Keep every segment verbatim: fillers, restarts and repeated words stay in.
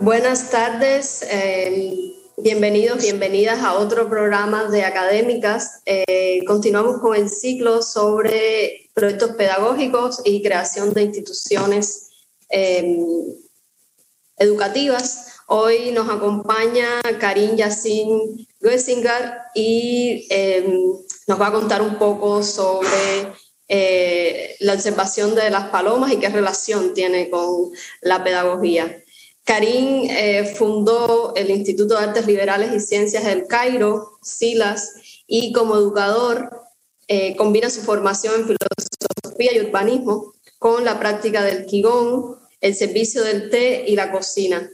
Buenas tardes, eh, bienvenidos, bienvenidas a otro programa de Académicas. Eh, continuamos con el ciclo sobre proyectos pedagógicos y creación de instituciones eh, educativas. Hoy nos acompaña Karim-Yassin Goessinger y eh, nos va a contar un poco sobre eh, la observación de las palomas y qué relación tiene con la pedagogía. Karim eh, fundó el Instituto de Artes Liberales y Ciencias del Cairo, CILAS, y como educador eh, combina su formación en filosofía y urbanismo con la práctica del qigong, el servicio del té y la cocina.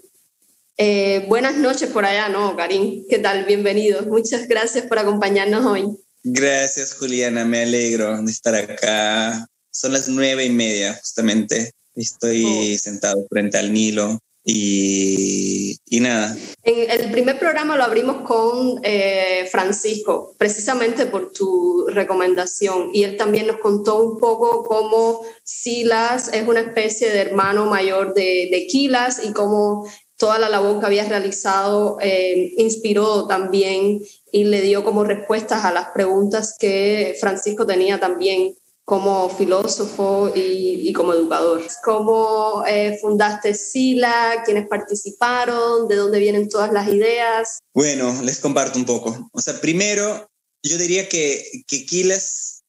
Eh, buenas noches por allá, ¿no, Karim? ¿Qué tal? Bienvenido. Muchas gracias por acompañarnos hoy. Gracias, Juliana. Me alegro de estar acá. Son las nueve y media, justamente. Estoy oh. sentado frente al Nilo. Y, y nada. En el primer programa lo abrimos con eh, Francisco, precisamente por tu recomendación, y él también nos contó un poco cómo Silas es una especie de hermano mayor de, de Quilas y cómo toda la labor que había realizado eh, inspiró también y le dio como respuestas a las preguntas que Francisco tenía también como filósofo y, y como educador. ¿Cómo eh, fundaste Sila? ¿Quiénes participaron? ¿De dónde vienen todas las ideas? Bueno, les comparto un poco. O sea, primero, yo diría que, que Quilas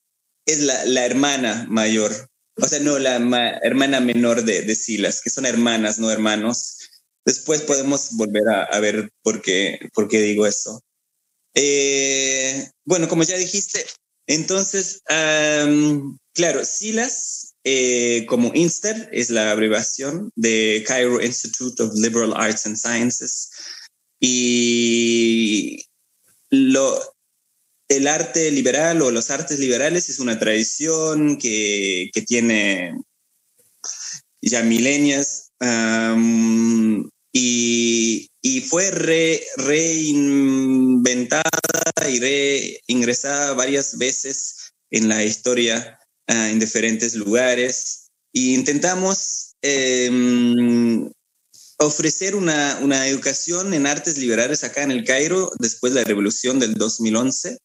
es la, la hermana mayor. O sea, no, la ma, hermana menor de, de Silas, que son hermanas, no hermanos. Después podemos volver a, a ver por qué, por qué digo eso. Eh, bueno, como ya dijiste... Entonces, um, claro, SILAS, eh, como INSTER, es la abreviación de Cairo Institute of Liberal Arts and Sciences. Y lo, el arte liberal o los artes liberales es una tradición que, que tiene ya milenias um, y, y fue re, reinventada y reingresada varias veces en la historia uh, en diferentes lugares, e intentamos eh, ofrecer una, una educación en artes liberales acá en el Cairo después de la Revolución del dos mil once,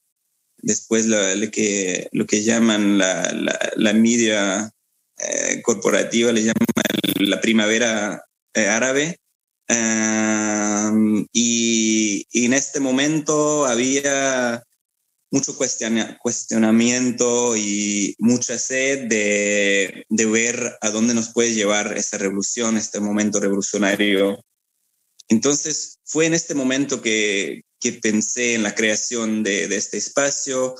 después la, la que, lo que llaman la, la, la media eh, corporativa, le llaman la primavera eh, árabe. Um, y, y en este momento había mucho cuestiona, cuestionamiento y mucha sed de, de ver a dónde nos puede llevar esa revolución, este momento revolucionario. Entonces fue en este momento que, que pensé en la creación de, de este espacio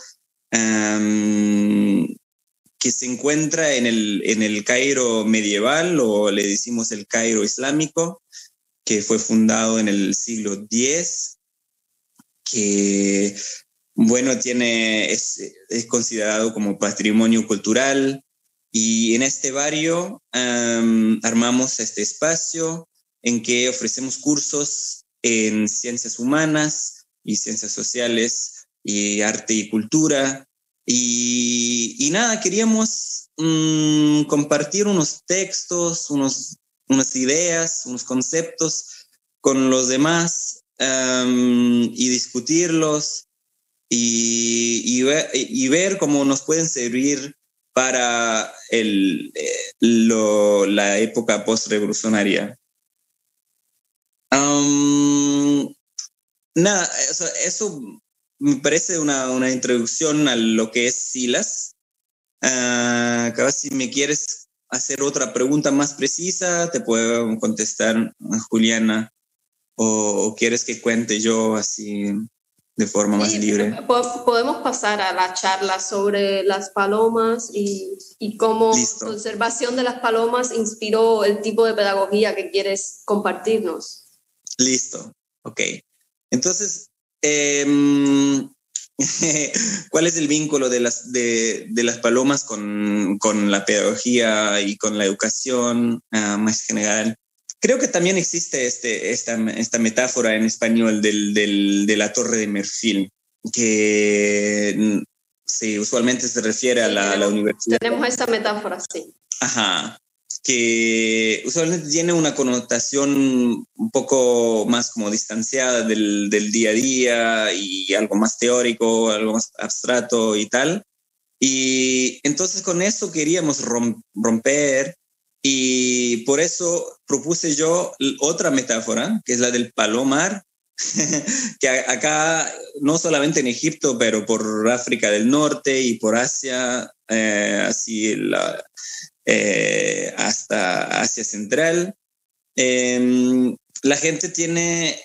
um, que se encuentra en el, en el Cairo medieval, o le decimos el Cairo islámico, que fue fundado en el siglo diez, que, bueno, tiene, es, es considerado como patrimonio cultural. Y en este barrio um, armamos este espacio en que ofrecemos cursos en ciencias humanas y ciencias sociales y arte y cultura. Y, y nada, queríamos um, compartir unos textos, unos... unas ideas, unos conceptos con los demás um, y discutirlos y, y, ver, y ver cómo nos pueden servir para el, eh, lo, la época postrevolucionaria. Um, nada, eso, eso me parece una, una introducción a lo que es SILAS. Uh, si me quieres hacer otra pregunta más precisa, te puedo contestar, Juliana, o, o quieres que cuente yo así de forma sí, más libre. Podemos pasar a la charla sobre las palomas y, y cómo Listo. Tu observación de las palomas inspiró el tipo de pedagogía que quieres compartirnos. Listo, ok. Entonces, eh, ¿cuál es el vínculo de las, de, de las palomas con, con la pedagogía y con la educación uh, más general? Creo que también existe este, esta, esta metáfora en español del, del, de la Torre de Marfil, que sí, usualmente se refiere a la, tenemos, a la universidad. Tenemos esta metáfora, sí. Ajá, que usualmente tiene una connotación un poco más como distanciada del, del día a día y algo más teórico, algo más abstracto y tal. Y entonces con eso queríamos romper, y por eso propuse yo otra metáfora, que es la del palomar, que acá no solamente en Egipto, pero por África del Norte y por Asia, eh, así la, eh, hasta Asia Central, eh, la gente tiene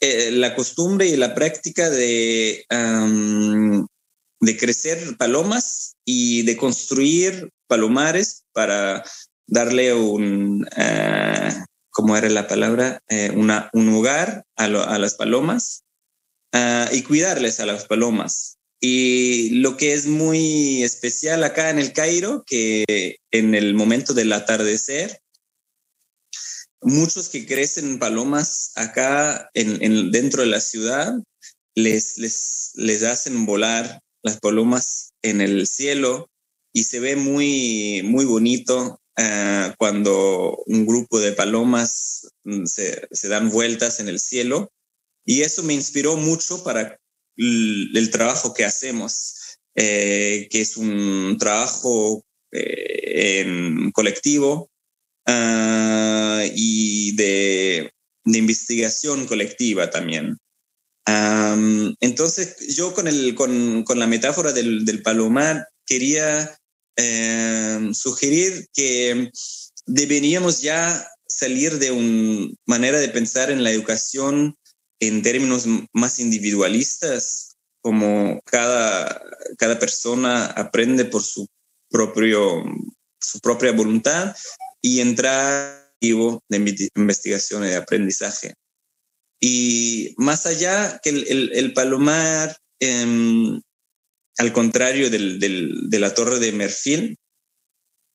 eh, la costumbre y la práctica de, um, de crecer palomas y de construir palomares para darle un... Uh, ¿Cómo era la palabra? Eh, una, un hogar a, lo, a las palomas uh, y cuidarles a las palomas. Y lo que es muy especial acá en el Cairo, que en el momento del atardecer, muchos que crecen palomas acá en, en, dentro de la ciudad, les, les, les hacen volar las palomas en el cielo y se ve muy, muy bonito. Uh, cuando un grupo de palomas se, se dan vueltas en el cielo, y eso me inspiró mucho para el, el trabajo que hacemos, eh, que es un trabajo eh, en colectivo uh, y de, de investigación colectiva también. Um, entonces yo con, el, con, con la metáfora del, del palomar quería... Eh, sugerir que deberíamos ya salir de una manera de pensar en la educación en términos más individualistas, como cada, cada persona aprende por su, propio, su propia voluntad, y entrar en el tipo de investigación y de aprendizaje. Y más allá que el, el, el palomar... Eh, al contrario del, del, de la Torre de Marfil,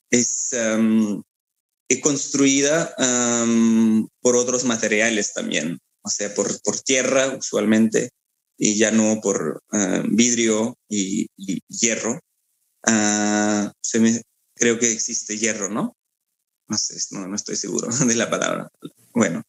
es, um, es construida um, por otros materiales también, o sea, por, por tierra usualmente, y ya no por uh, vidrio y, y hierro. Uh, se me, creo que existe hierro, ¿no? No sé, no, no estoy seguro de la palabra. Bueno,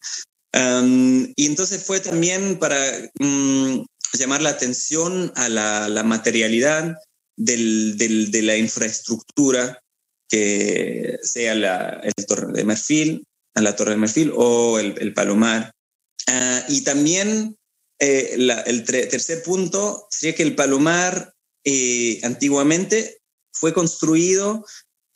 um, y entonces fue también para... Um, llamar la atención a la, la materialidad del, del, de la infraestructura, que sea la el Torre de Marfil, a la Torre de Marfil o el, el palomar. Uh, y también eh, la, el tre- tercer punto sería que el palomar eh, antiguamente fue construido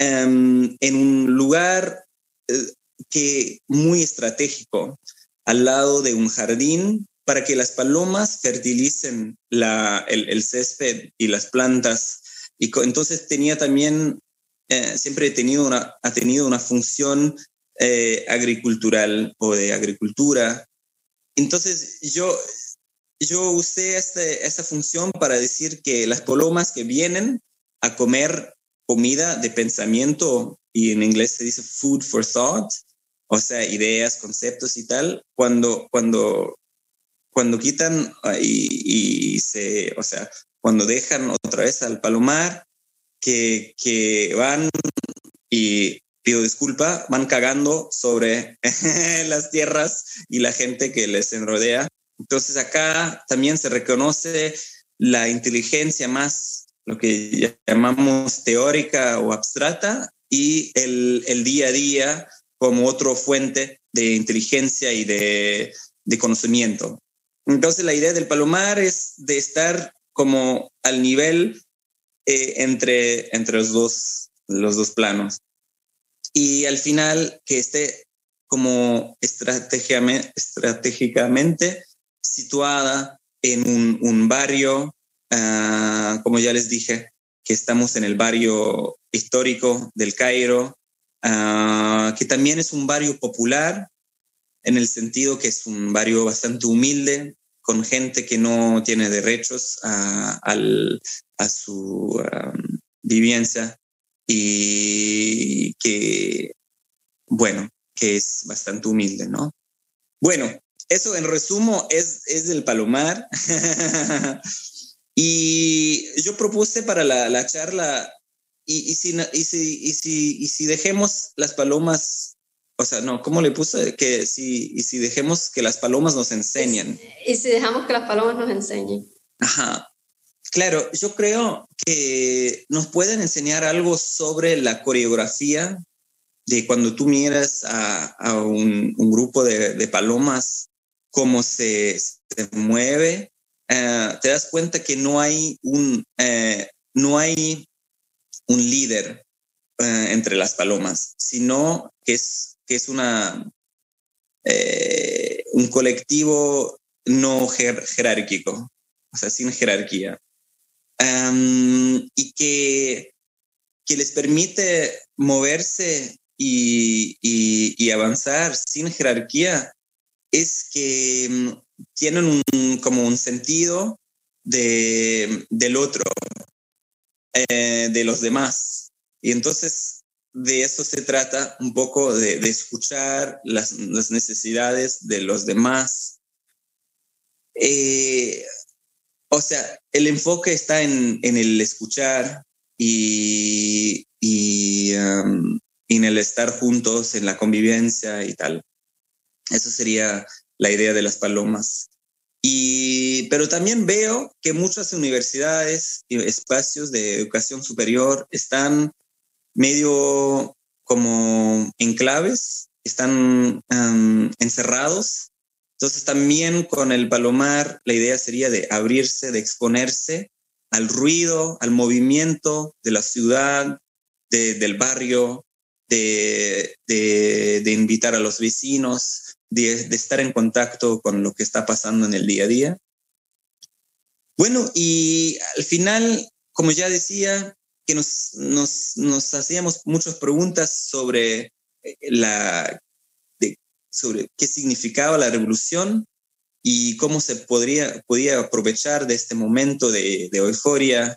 um, en un lugar eh, que muy estratégico, al lado de un jardín, para que las palomas fertilicen la, el, el césped y las plantas. Y co- entonces tenía también, eh, siempre he tenido una, ha tenido una función eh, agricultural o de agricultura. Entonces yo, yo usé este, esta función para decir que las palomas que vienen a comer comida de pensamiento, y en inglés se dice food for thought, o sea, ideas, conceptos y tal, cuando... cuando Cuando quitan y, y se, o sea, cuando dejan otra vez al palomar, que, que van, y pido disculpa, van cagando sobre las tierras y la gente que les rodea. Entonces acá también se reconoce la inteligencia más, lo que llamamos teórica o abstracta, y el, el día a día como otra fuente de inteligencia y de, de conocimiento. Entonces la idea del palomar es de estar como al nivel eh, entre, entre los, dos, los dos planos. Y al final que esté como estratégicamente situada en un, un barrio, uh, como ya les dije, que estamos en el barrio histórico del Cairo, uh, que también es un barrio popular, en el sentido que es un barrio bastante humilde, con gente que no tiene derechos a, al, a su um, vivienda, y que, bueno, que es bastante humilde, ¿no? Bueno, eso en resumo es, es el Palomar. Y yo propuse para la, la charla, y, y, si, y, si, y, si, y si dejemos las palomas, o sea, no, ¿cómo le puse? Que si, y si dejemos que las palomas nos enseñen. Y si dejamos que las palomas nos enseñen. Ajá. Claro, yo creo que nos pueden enseñar algo sobre la coreografía de cuando tú miras a, a un, un grupo de, de palomas, cómo se, se mueve. Eh, te das cuenta que no hay un, eh, no hay un líder eh, entre las palomas, sino que es, que es una, eh, un colectivo no jer- jerárquico, o sea, sin jerarquía. Um, y que, que les permite moverse y, y, y avanzar sin jerarquía, es que tienen un, como un sentido de, del otro, eh, de los demás. Y entonces de eso se trata un poco, de, de escuchar las, las necesidades de los demás. Eh, O sea, el enfoque está en, en el escuchar y, y, um, y en el estar juntos, en la convivencia y tal. Eso sería la idea de las palomas. Y, pero también veo que muchas universidades y espacios de educación superior están medio como enclaves, están um, encerrados. Entonces también con el Palomar la idea sería de abrirse, de exponerse al ruido, al movimiento de la ciudad, de, del barrio, de, de, de invitar a los vecinos, de, de estar en contacto con lo que está pasando en el día a día. Bueno, y al final, como ya decía, que nos, nos, nos hacíamos muchas preguntas sobre la... sobre qué significaba la revolución y cómo se podría, podía aprovechar de este momento de, de euforia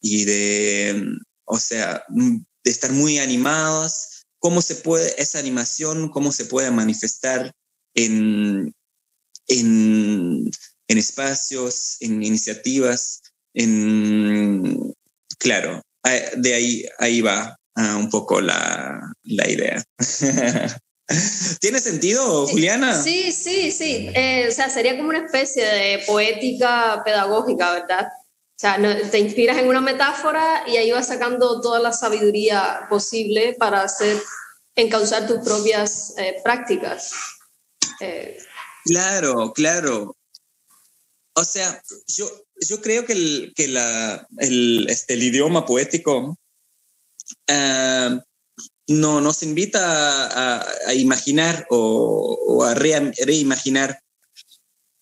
y de, o sea, de estar muy animados, cómo se puede, esa animación, cómo se puede manifestar en, en, en espacios, en iniciativas, en, claro, de ahí, ahí va uh, un poco la, la idea. ¿Tiene sentido, Juliana? Sí, sí, sí. Eh, o sea, sería como una especie de poética pedagógica, ¿verdad? O sea, no, te inspiras en una metáfora y ahí vas sacando toda la sabiduría posible para hacer, encauzar tus propias eh, prácticas. Eh. Claro, claro. O sea, yo, yo creo que el, que la, el, este, el idioma poético... Uh, No, nos invita a, a, a imaginar o, o a re, reimaginar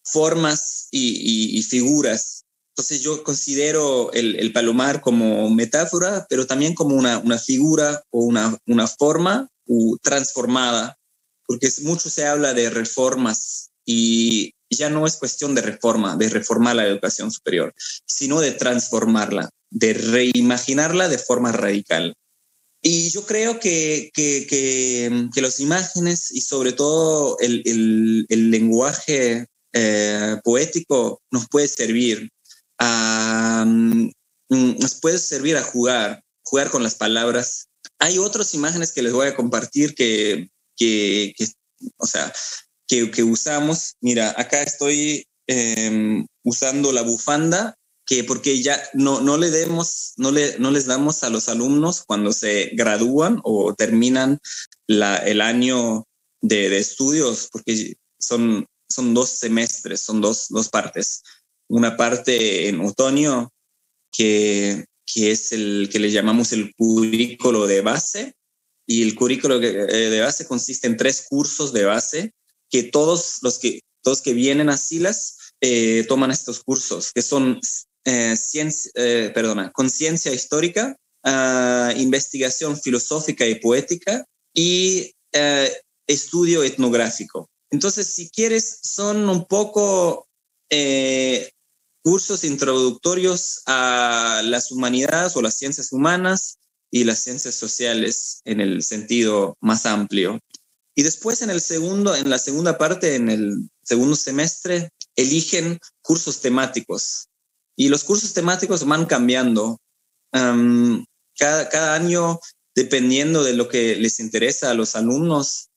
formas y, y, y figuras. Entonces yo considero el, el palomar como metáfora, pero también como una, una figura o una, una forma u transformada, porque es, mucho se habla de reformas y ya no es cuestión de reforma, de reformar la educación superior, sino de transformarla, de reimaginarla de forma radical. Y yo creo que, que, que, que las imágenes y sobre todo el, el, el lenguaje eh, poético nos puede servir a, nos puede servir a jugar, jugar con las palabras. Hay otras imágenes que les voy a compartir que, que, que, o sea, que, que usamos. Mira, acá estoy eh, usando la bufanda, que porque ya no, no, le demos, no, le, no les damos a los alumnos cuando se gradúan o terminan la, el año de, de estudios, porque son, son dos semestres, son dos, dos partes. Una parte en otoño, que, que es el que le llamamos el currículo de base, y el currículo de base consiste en tres cursos de base, que todos los que, todos que vienen a CILAS eh, toman estos cursos, que son... Eh, ciencia, eh, perdona, conciencia histórica, eh, investigación filosófica y poética y eh, estudio etnográfico. Entonces, si quieres, son un poco eh, cursos introductorios a las humanidades o las ciencias humanas y las ciencias sociales en el sentido más amplio. Y después en, el segundo, en la segunda parte, en el segundo semestre, eligen cursos temáticos. Y los cursos temáticos van cambiando. Um, cada, cada año, dependiendo de lo que les interesa a los alumnos,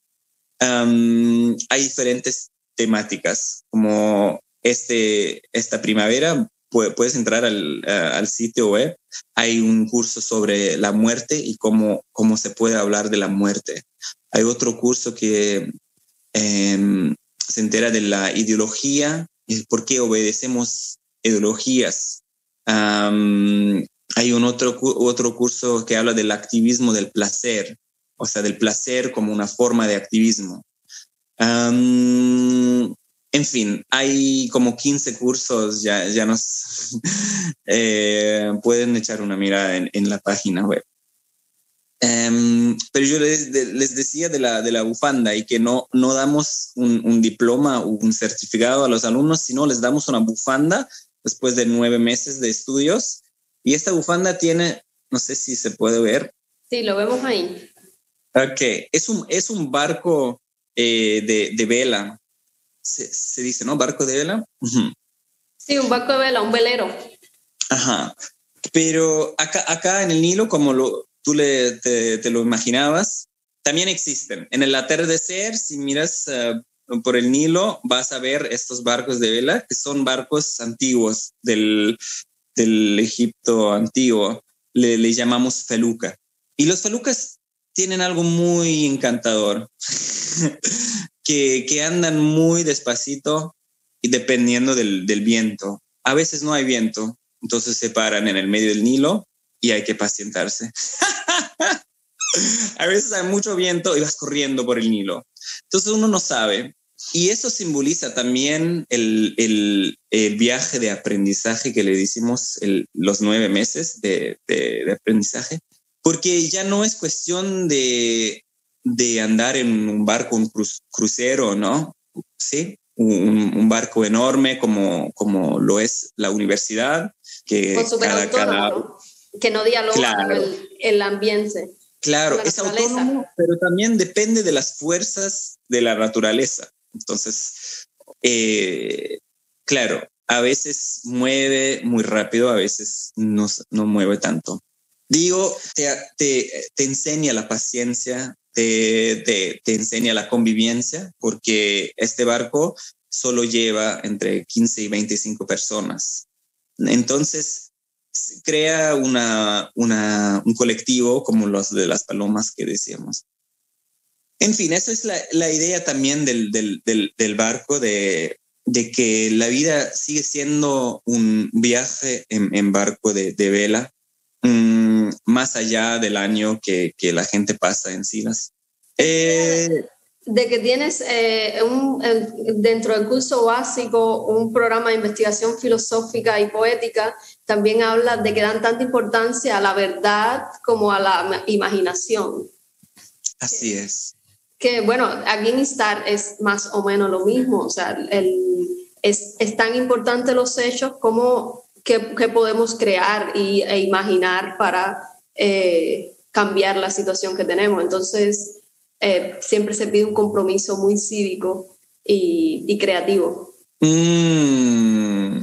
um, hay diferentes temáticas. Como este, esta primavera, pu- puedes entrar al, uh, al sitio web. Hay un curso sobre la muerte y cómo, cómo se puede hablar de la muerte. Hay otro curso que eh, se entera de la ideología y por qué obedecemos ideologías. Um, hay un otro, otro curso que habla del activismo del placer, o sea, del placer como una forma de activismo. Um, en fin, hay como quince cursos, ya, ya nos eh, pueden echar una mirada en, en la página web. Um, pero yo les, les decía de la, de la bufanda y que no, no damos un, un diploma o un certificado a los alumnos, sino les damos una bufanda después de nueve meses de estudios. Y esta bufanda tiene, no sé si se puede ver. Sí, lo vemos ahí. Ok, es un, es un barco eh, de, de vela. Se, se dice, ¿no? ¿Barco de vela? Uh-huh. Sí, un barco de vela, un velero. Ajá, pero acá, acá en el Nilo, como lo... tú le, te, te lo imaginabas, también existen. En el atardecer, si miras uh, por el Nilo, vas a ver estos barcos de vela, que son barcos antiguos del, del Egipto antiguo. Le, le llamamos feluca. Y los felucas tienen algo muy encantador, que, que andan muy despacito y dependiendo del, del viento. A veces no hay viento, entonces se paran en el medio del Nilo y hay que pacientarse. A veces hay mucho viento y vas corriendo por el Nilo. Entonces uno no sabe. Y eso simboliza también el, el, el viaje de aprendizaje que le decimos el, los nueve meses de, de, de aprendizaje. Porque ya no es cuestión de, de andar en un barco, un cru, crucero, ¿no? Sí, un, un barco enorme como, como lo es la universidad. Que o cada, cada, ¿no? Que no dialoga claro. con el, el ambiente. Claro, es autónomo, pero también depende de las fuerzas de la naturaleza. Entonces, eh, claro, a veces mueve muy rápido, a veces no, no mueve tanto. Digo, te, te, te enseña la paciencia, te, te, te enseña la convivencia, porque este barco solo lleva entre quince y veinticinco personas. Entonces, crea una, una, un colectivo como los de las palomas que decíamos. En fin, eso es la, la idea también del, del, del, del barco, de, de que la vida sigue siendo un viaje en, en barco de, de vela, um, más allá del año que, que la gente pasa en Silas. Eh, de que tienes eh, un, dentro del curso básico un programa de investigación filosófica y poética, también habla de que dan tanta importancia a la verdad como a la imaginación. Así que, es. Que bueno, aquí en Instar es más o menos lo mismo, o sea, el, es, es tan importante los hechos como que, que podemos crear y, e imaginar para eh, cambiar la situación que tenemos. Entonces, Eh, siempre se pide un compromiso muy cívico y, y creativo. Mm,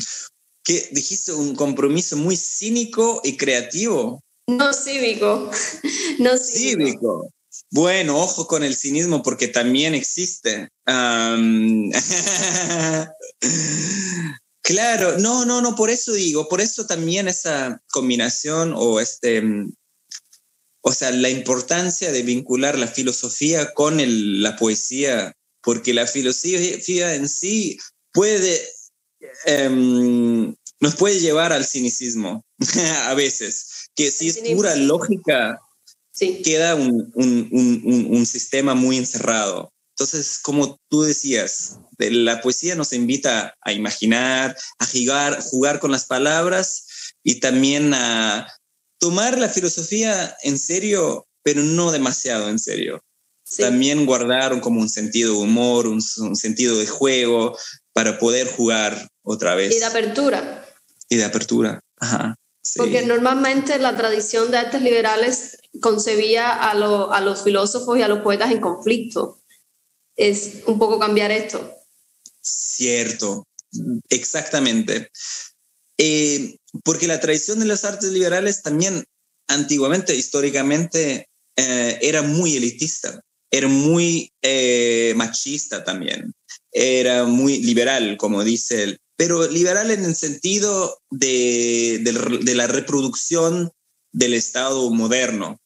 ¿qué dijiste? ¿Un compromiso muy cínico y creativo? No cívico. No cívico. Cívico. Bueno, ojo con el cinismo porque también existe. Um, claro, no, no, no, por eso digo, por eso también esa combinación o este... O sea, la importancia de vincular la filosofía con el, la poesía, porque la filosofía en sí puede, um, nos puede llevar al cinicismo a veces, que si el es cinicismo. Pura lógica, sí. Queda un, un, un, un, un sistema muy encerrado. Entonces, como tú decías, la poesía nos invita a imaginar, a jugar, jugar con las palabras y también a... tomar la filosofía en serio, pero no demasiado en serio. Sí. También guardar como un sentido de humor, un, un sentido de juego, para poder jugar otra vez. Y de apertura. Y de apertura, ajá. Sí. Porque normalmente la tradición de artes liberales concebía a, lo, a los filósofos y a los poetas en conflicto. Es un poco cambiar esto. Cierto, exactamente. Eh, porque la tradición de las artes liberales también antiguamente, históricamente, eh, era muy elitista, era muy eh, machista también, era muy liberal, como dice él, pero liberal en el sentido de, de, de la reproducción del Estado moderno.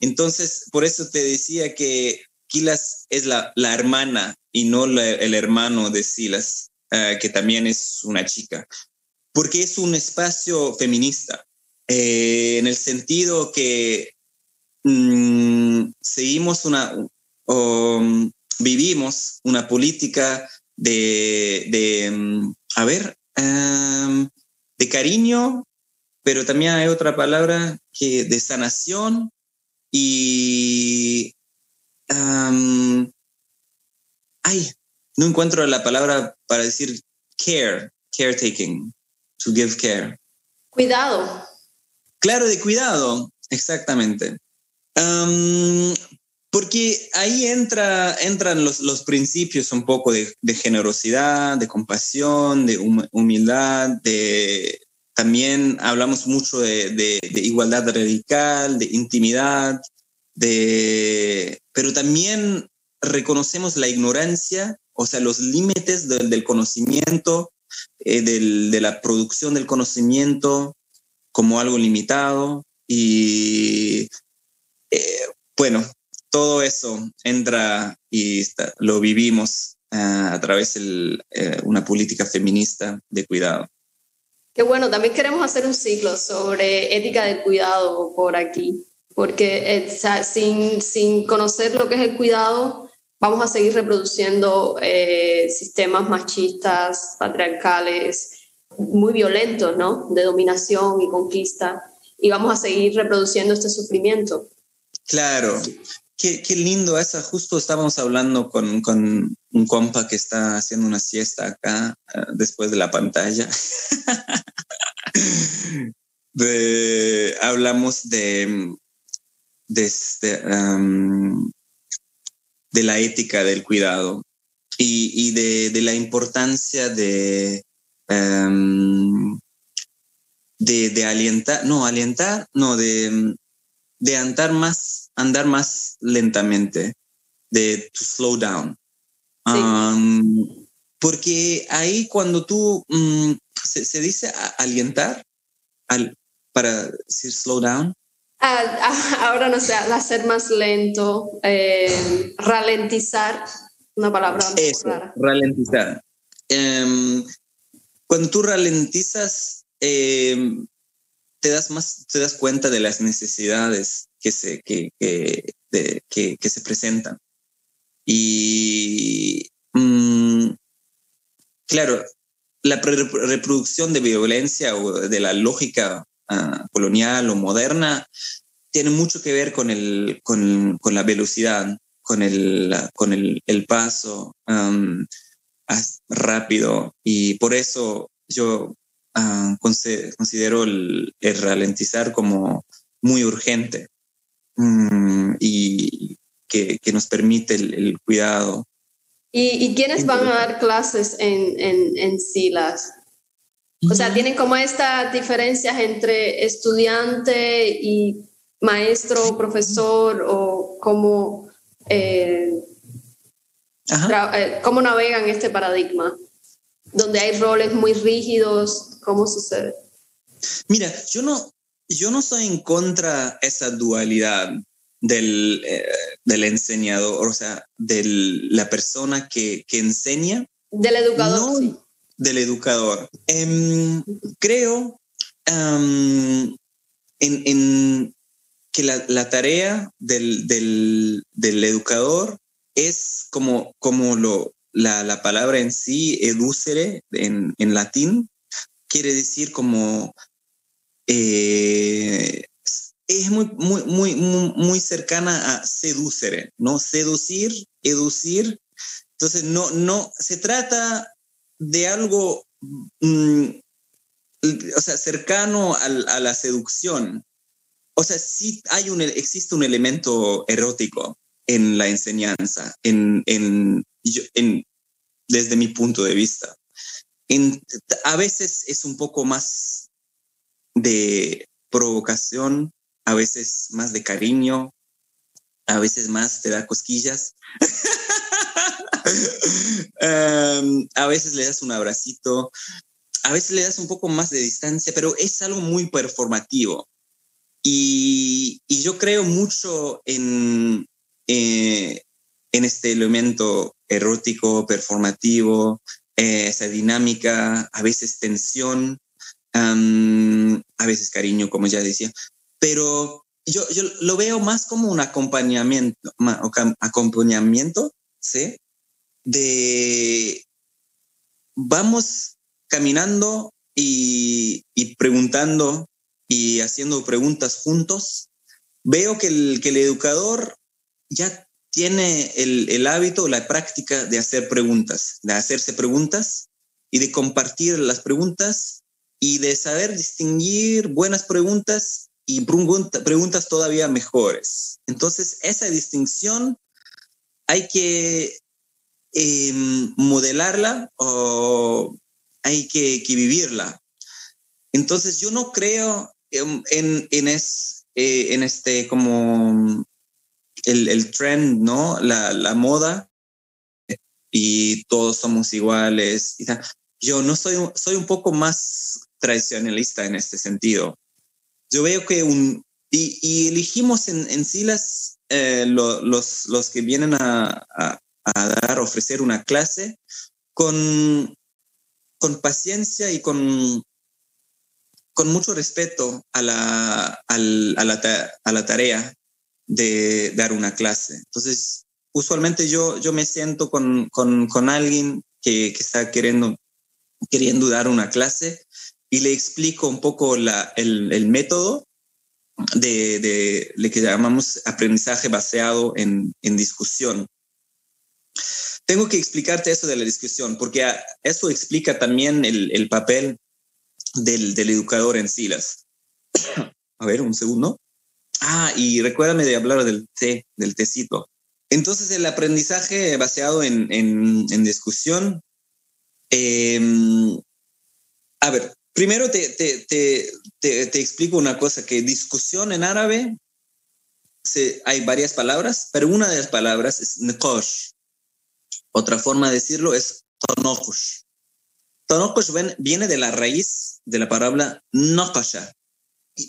Entonces, por eso te decía que Quilas es la, la hermana y no la, el hermano de Silas, eh, que también es una chica, porque es un espacio feminista, eh, en el sentido que mm, seguimos una... Um, vivimos una política de, de a ver, um, de cariño, pero también hay otra palabra que de sanación y um, ay, no encuentro la palabra para decir care, caretaking, to give care. Cuidado. Claro, de cuidado, exactamente. Um, Porque ahí entra, entran los, los principios un poco de, de generosidad, de compasión, de humildad, de, también hablamos mucho de, de, de igualdad radical, de intimidad, de, pero también reconocemos la ignorancia, o sea, los límites del, del conocimiento, eh, del, de la producción del conocimiento como algo limitado y, eh, bueno, todo eso entra y está, lo vivimos uh, a través de uh, una política feminista de cuidado. Qué bueno, también queremos hacer un ciclo sobre ética del cuidado por aquí, porque eh, o sea, sin, sin conocer lo que es el cuidado, vamos a seguir reproduciendo eh, sistemas machistas, patriarcales, muy violentos, ¿no? De dominación y conquista, y vamos a seguir reproduciendo este sufrimiento. Claro. Qué, qué lindo esa. Justo estábamos hablando con, con un compa que está haciendo una siesta acá uh, después de la pantalla. de, hablamos de, de, de, um, de la ética del cuidado y, y de, de la importancia de, um, de, de alientar, no, alientar, no, de... de andar más, andar más lentamente, de to slow down. Sí. Um, porque ahí cuando tú, um, se, se dice alientar, al, para decir slow down. Ah, ahora no sé, hacer más lento, eh, ralentizar, una palabra Eso, rara. Ralentizar. Um, cuando tú ralentizas, eh, te das más, te das cuenta de las necesidades que se, que, que, de, que, que se presentan. Y mmm, claro, la reproducción de violencia o de la lógica uh, colonial o moderna tiene mucho que ver con, el, con, con la velocidad, con el, con el, el paso um, rápido. Y por eso yo... Uh, considero el, el ralentizar como muy urgente um, y que, que nos permite el, el cuidado. ¿Y, y quiénes van a dar clases en, en, en CILAS? O sea, ¿tienen como estas diferencias entre estudiante y maestro, profesor? ¿O cómo, eh, tra- cómo navegan este paradigma? Donde hay roles muy rígidos, ¿cómo sucede? Mira, yo no, yo no soy en contra de esa dualidad del, eh, del enseñador, o sea, de la persona que, que enseña. Del educador, no, sí. Del educador. Um, creo um, en, en que la, la tarea del, del, del educador es como, como lo... La, la palabra en sí, educere, en, en latín, quiere decir como... Eh, es muy, muy, muy, muy cercana a seducere, ¿no? Seducir, educir. Entonces, no, no, se trata de algo, mm, o sea, cercano al, a la seducción. O sea, sí hay un, existe un elemento erótico en la enseñanza, en, en, en, desde mi punto de vista. En, a veces es un poco más de provocación, a veces más de cariño, a veces más te da cosquillas. um, a veces le das un abracito, a veces le das un poco más de distancia, pero es algo muy performativo. Y, y yo creo mucho en, eh, en este elemento erótico, performativo, eh, esa dinámica, a veces tensión, um, a veces cariño, como ya decía. Pero yo, yo lo veo más como un acompañamiento, acompañamiento, ¿sí? De vamos caminando y, y preguntando y haciendo preguntas juntos. Veo que el, que el educador ya tiene el, el hábito, la práctica de hacer preguntas, de hacerse preguntas y de compartir las preguntas y de saber distinguir buenas preguntas y pregunta, preguntas todavía mejores. Entonces, esa distinción hay que eh, modelarla o hay que, que vivirla. Entonces, yo no creo en, en, en, es, eh, en este como el, el trend, ¿no? La, la moda y todos somos iguales y tal. Yo no soy, soy un poco más tradicionalista en este sentido. Yo veo que un, y, y elegimos en, en CILAS eh, lo, los, los que vienen a, a, a dar, ofrecer una clase con, con paciencia y con, con mucho respeto a la, a la, a la, a la tarea de dar una clase. Entonces, usualmente yo, yo me siento con, con, con alguien que, que está queriendo, queriendo dar una clase y le explico un poco la, el, el método de, de lo que llamamos aprendizaje baseado en, en discusión. Tengo que explicarte eso de la discusión, porque eso explica también el, el papel del, del educador en CILAS. A ver, un segundo. Ah, y recuérdame de hablar del té, del tecito. Entonces, el aprendizaje baseado en, en, en discusión. Eh, a ver, primero te, te, te, te, te explico una cosa, que discusión en árabe, se, hay varias palabras, pero una de las palabras es Nekosh. Otra forma de decirlo es tanokosh. Tanokosh viene de la raíz de la palabra nokasha.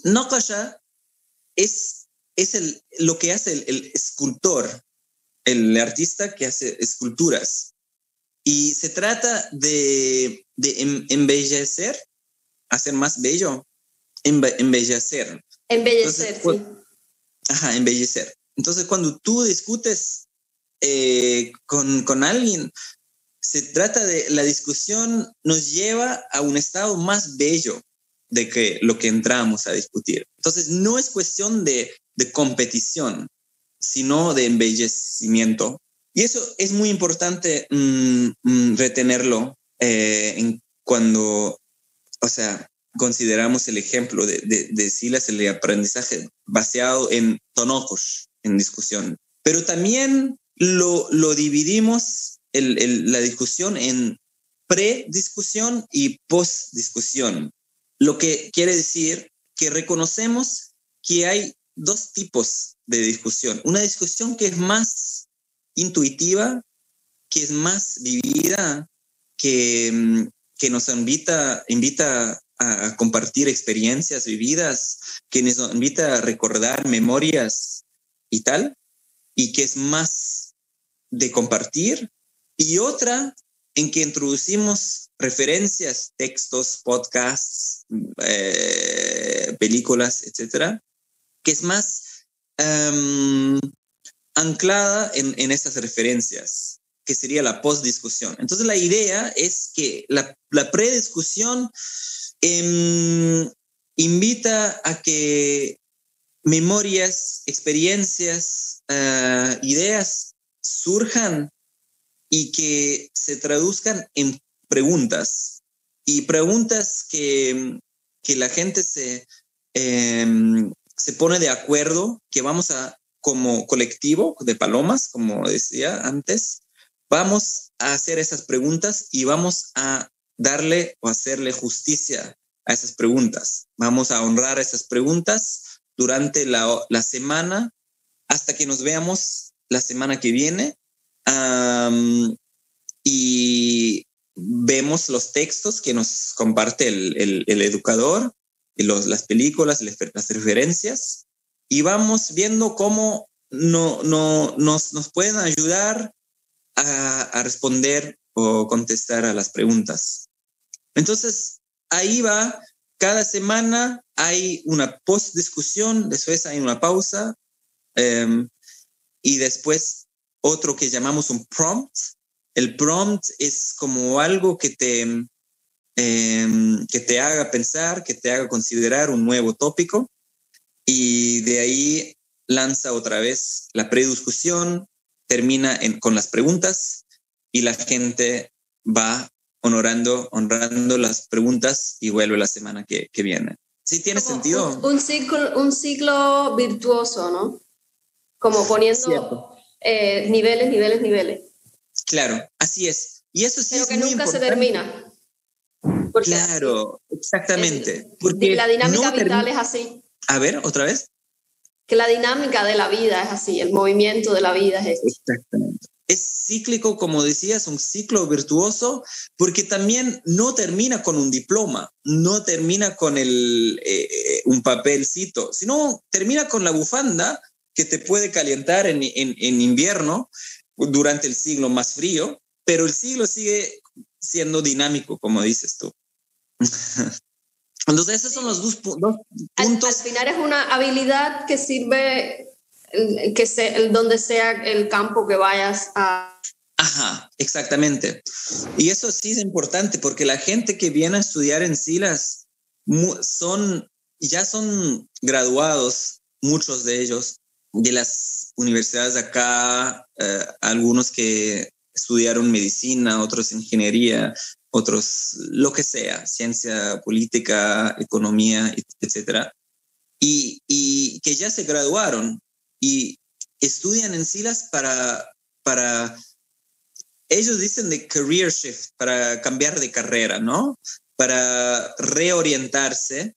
Nokasha es, es el, lo que hace el, el escultor, el artista que hace esculturas. Y se trata de, de embellecer, hacer más bello, embe, embellecer. Embellecer, entonces, cuando, sí. Ajá, embellecer. Entonces, cuando tú discutes eh, con, con alguien, se trata de la discusión nos lleva a un estado más bello de que lo que entramos a discutir. Entonces, no es cuestión de, de competición, sino de embellecimiento. Y eso es muy importante mmm, mmm, retenerlo eh, en cuando, o sea, consideramos el ejemplo de, de, de CILAS, el aprendizaje baseado en tanokosh, en discusión. Pero también lo, lo dividimos, el, el, la discusión, en prediscusión y postdiscusión. Lo que quiere decir que reconocemos que hay dos tipos de discusión. Una discusión que es más intuitiva, que es más vivida, que, que nos invita, invita a compartir experiencias vividas, que nos invita a recordar memorias y tal, y que es más de compartir. Y otra en que introducimos referencias, textos, podcasts, eh, películas, etcétera, que es más um, anclada en, en esas referencias, que sería la postdiscusión. Entonces, la idea es que la, la prediscusión eh, invita a que memorias, experiencias, uh, ideas surjan y que se traduzcan en preguntas y preguntas que, que la gente se, eh, se pone de acuerdo, que vamos a, como colectivo de palomas, como decía antes, vamos a hacer esas preguntas y vamos a darle o hacerle justicia a esas preguntas. Vamos a honrar esas preguntas durante la, la semana hasta que nos veamos la semana que viene. Um, y vemos los textos que nos comparte el, el, el educador, los, las películas, las referencias, y vamos viendo cómo no, no, nos, nos pueden ayudar a, a responder o contestar a las preguntas. Entonces, ahí va, cada semana hay una post-discusión, después hay una pausa, um, y después otro que llamamos un prompt. El prompt es como algo que te, eh, que te haga pensar, que te haga considerar un nuevo tópico, y de ahí lanza otra vez la prediscusión, termina en, con las preguntas, y la gente va honorando, honrando las preguntas y vuelve la semana que, que viene. ¿Sí tiene como sentido? Un, un, ciclo, un ciclo virtuoso, ¿no? Como poniendo eh, niveles, niveles, niveles. Claro, así es. Y eso sí Pero es que muy nunca importante. Se termina. Porque claro, exactamente. Porque la dinámica no vital termina. Es así. A ver, otra vez. Que la dinámica de la vida es así, el movimiento de la vida es así. Exactamente. Es cíclico, como decías, un ciclo virtuoso, porque también no termina con un diploma, no termina con el, eh, un papelcito, sino termina con la bufanda que te puede calentar en, en, en invierno, durante el siglo más frío, pero el siglo sigue siendo dinámico, como dices tú. Entonces, esos son los dos, pu- dos puntos. Al, al final es una habilidad que sirve que se, donde sea el campo que vayas a... Ajá, exactamente. Y eso sí es importante, porque la gente que viene a estudiar en CILAS son, ya son graduados, muchos de ellos, de las universidades de acá, eh, algunos que estudiaron medicina, otros ingeniería, otros lo que sea, ciencia política, economía, etcétera, y, y que ya se graduaron y estudian en CILAS para, para ellos dicen de career shift, para cambiar de carrera, ¿no? Para reorientarse.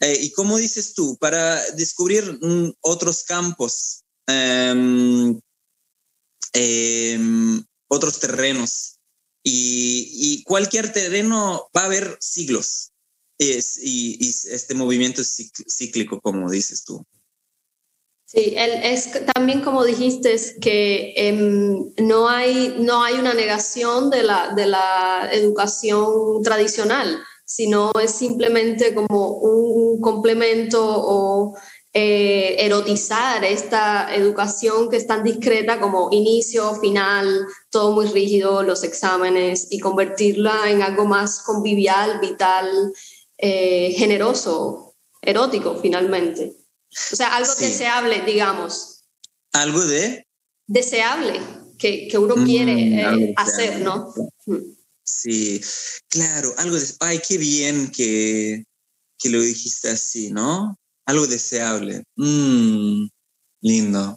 Eh, y como dices tú, para descubrir mm, otros campos, um, um, otros terrenos. Y, y cualquier terreno va a haber siglos. Es, y, y este movimiento es cíclico, como dices tú. Sí, el, es, también como dijiste, es que um, no, hay, no hay una negación de la, de la educación tradicional, sino es simplemente como un complemento o eh, erotizar esta educación que es tan discreta como inicio, final, todo muy rígido, los exámenes, y convertirla en algo más convivial, vital, eh, generoso, erótico finalmente. O sea, algo sí. Deseable, digamos. ¿Algo de? Deseable, que, que uno mm, quiere eh, hacer, ¿no? Mm. Sí, claro, algo de... Ay, qué bien que, que lo dijiste así, ¿no? Algo deseable. Mm, lindo.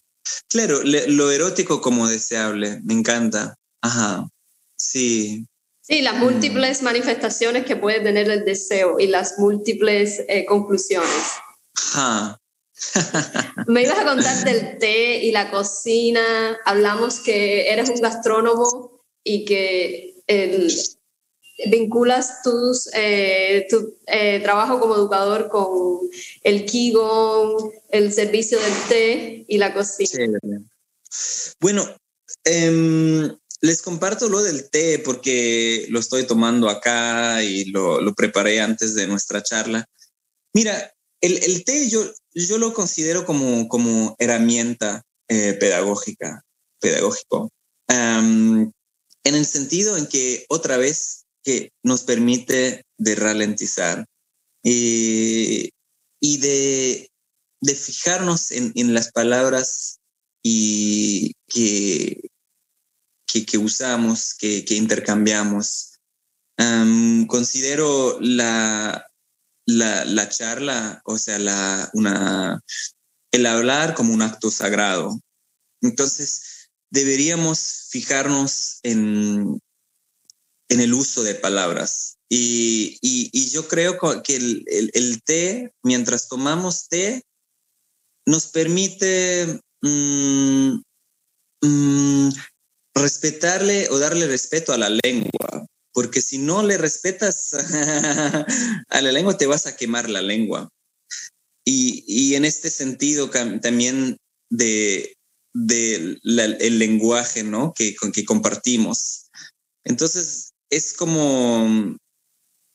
Claro, le, lo erótico como deseable, me encanta. Ajá, sí. Sí, las múltiples mm. manifestaciones que puede tener el deseo y las múltiples eh, conclusiones. Ajá. Me ibas a contar del té y la cocina. Hablamos que eres un gastrónomo y que... El, vinculas tus, eh, tu eh, trabajo como educador con el qigong, el servicio del té y la cocina. Sí. Bueno, eh, les comparto lo del té porque lo estoy tomando acá y lo, lo preparé antes de nuestra charla. Mira, el, el té yo, yo lo considero como, como herramienta eh, pedagógica, pedagógico. Um, En el sentido en que, otra vez, que nos permite de ralentizar eh, y de, de fijarnos en, en las palabras y que, que, que usamos, que, que intercambiamos. Um, considero la, la, la charla, o sea, la, una, el hablar como un acto sagrado. Entonces, deberíamos fijarnos en, en el uso de palabras. Y, y, y yo creo que el, el, el té, mientras tomamos té, nos permite mm, mm, respetarle o darle respeto a la lengua. Porque si no le respetas a la lengua, te vas a quemar la lengua. Y, y en este sentido también de, de la, el lenguaje, ¿no? que, que compartimos. Entonces es como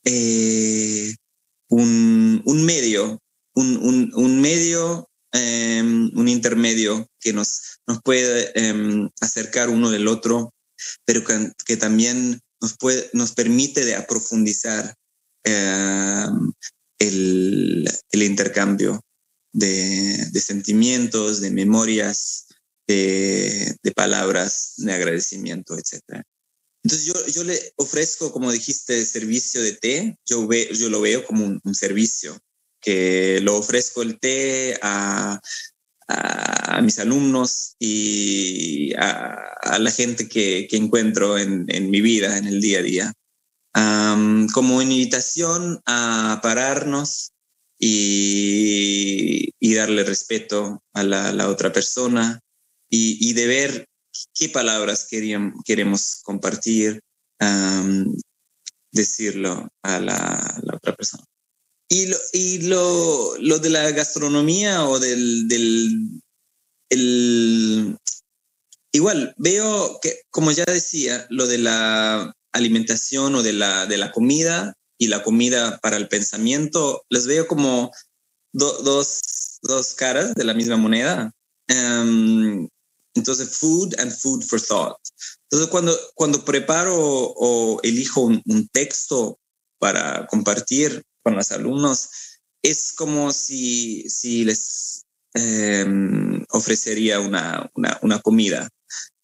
eh, un, un medio, un, un, un medio, eh, un intermedio que nos, nos puede eh, acercar uno del otro, pero que, que también... Nos, puede, nos permite de aprofundizar eh, el, el intercambio de, de sentimientos, de memorias, de, de palabras, de agradecimiento, etcétera. Entonces yo, yo le ofrezco, como dijiste, servicio de té. Yo, ve, yo lo veo como un, un servicio, que lo ofrezco el té a, a, a mis alumnos y a, a la gente que, que encuentro en, en mi vida, en el día a día, um, como una invitación a pararnos y, y darle respeto a la, la otra persona y, y de ver qué palabras queríamos, queremos compartir, um, decirlo a la, a la otra persona. Y lo, y lo, lo de la gastronomía o del... del el, igual, veo que, como ya decía, lo de la alimentación o de la, de la comida y la comida para el pensamiento, los veo como do, dos, dos caras de la misma moneda. Um, entonces, food and food for thought. Entonces, cuando, cuando preparo o elijo un, un texto para compartir con los alumnos, es como si, si les eh, ofrecería una, una, una comida.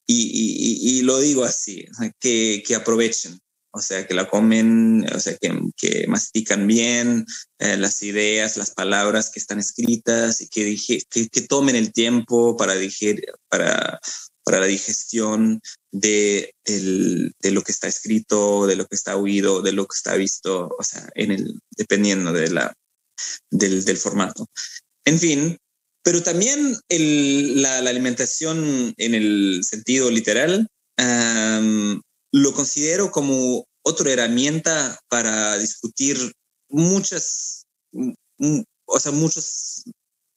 Y, y, y lo digo así, que, que aprovechen, o sea, que la comen, o sea, que, que mastican bien eh, las ideas, las palabras que están escritas y que, dije, que, que tomen el tiempo para, diger, para, para la digestión de, el, de lo que está escrito, de lo que está oído, de lo que está visto, o sea, en el, dependiendo de la, del, del formato. En fin. Pero también el, la, la alimentación en el sentido literal um, lo considero como otra herramienta para discutir muchas, o sea, muchas,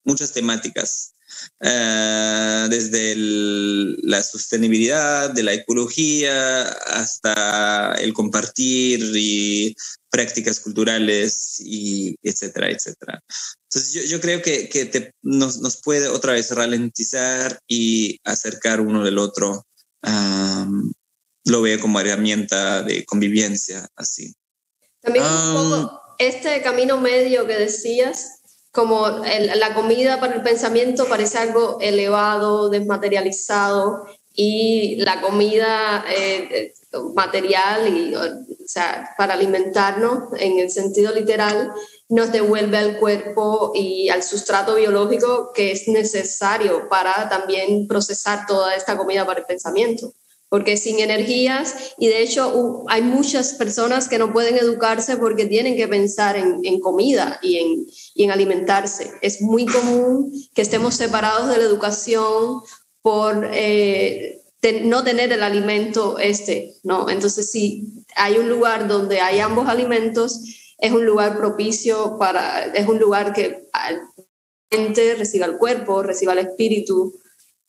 muchas temáticas. Uh, desde el, la sostenibilidad, de la ecología, hasta el compartir y prácticas culturales, y etcétera, etcétera. Entonces yo, yo creo que, que te, nos, nos puede otra vez ralentizar y acercar uno del otro. Um, lo veo como herramienta de convivencia, así. También um, un poco este camino medio que decías, como el, la comida para el pensamiento parece algo elevado, desmaterializado, y la comida eh, material, y, o sea, para alimentarnos en el sentido literal, nos devuelve al cuerpo y al sustrato biológico que es necesario para también procesar toda esta comida para el pensamiento. Porque sin energías, y de hecho hay muchas personas que no pueden educarse porque tienen que pensar en, en comida y en, y en alimentarse. Es muy común que estemos separados de la educación por eh, te, no tener el alimento este, ¿no? Entonces, si hay un lugar donde hay ambos alimentos, es un lugar propicio para, es un lugar que la mente reciba el cuerpo, reciba el espíritu,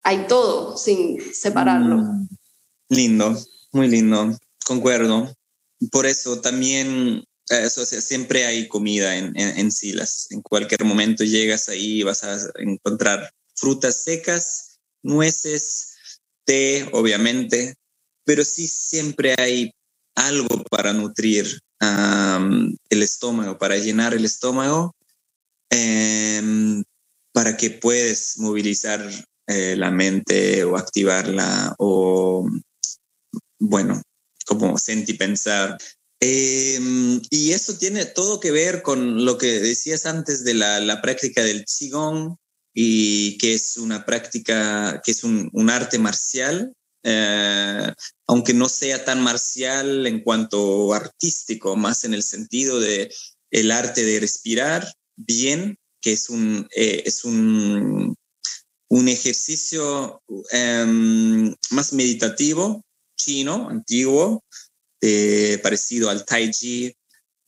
hay todo sin separarlo. Mm. Lindo, muy lindo, concuerdo. Por eso también, eso, o sea, siempre hay comida en, en, en Cilas. En cualquier momento llegas ahí y vas a encontrar frutas secas, nueces, té, obviamente, pero sí siempre hay algo para nutrir um, el estómago, para llenar el estómago, eh, para que puedas movilizar eh, la mente o activarla o... Bueno, como sentí pensar Eh, y eso tiene todo que ver con lo que decías antes de la, la práctica del qigong, y que es una práctica, que es un, un arte marcial, eh, aunque no sea tan marcial en cuanto artístico, más en el sentido de el arte de respirar bien, que es un, eh, es un, un ejercicio eh, más meditativo, chino, antiguo, eh, parecido al Taiji.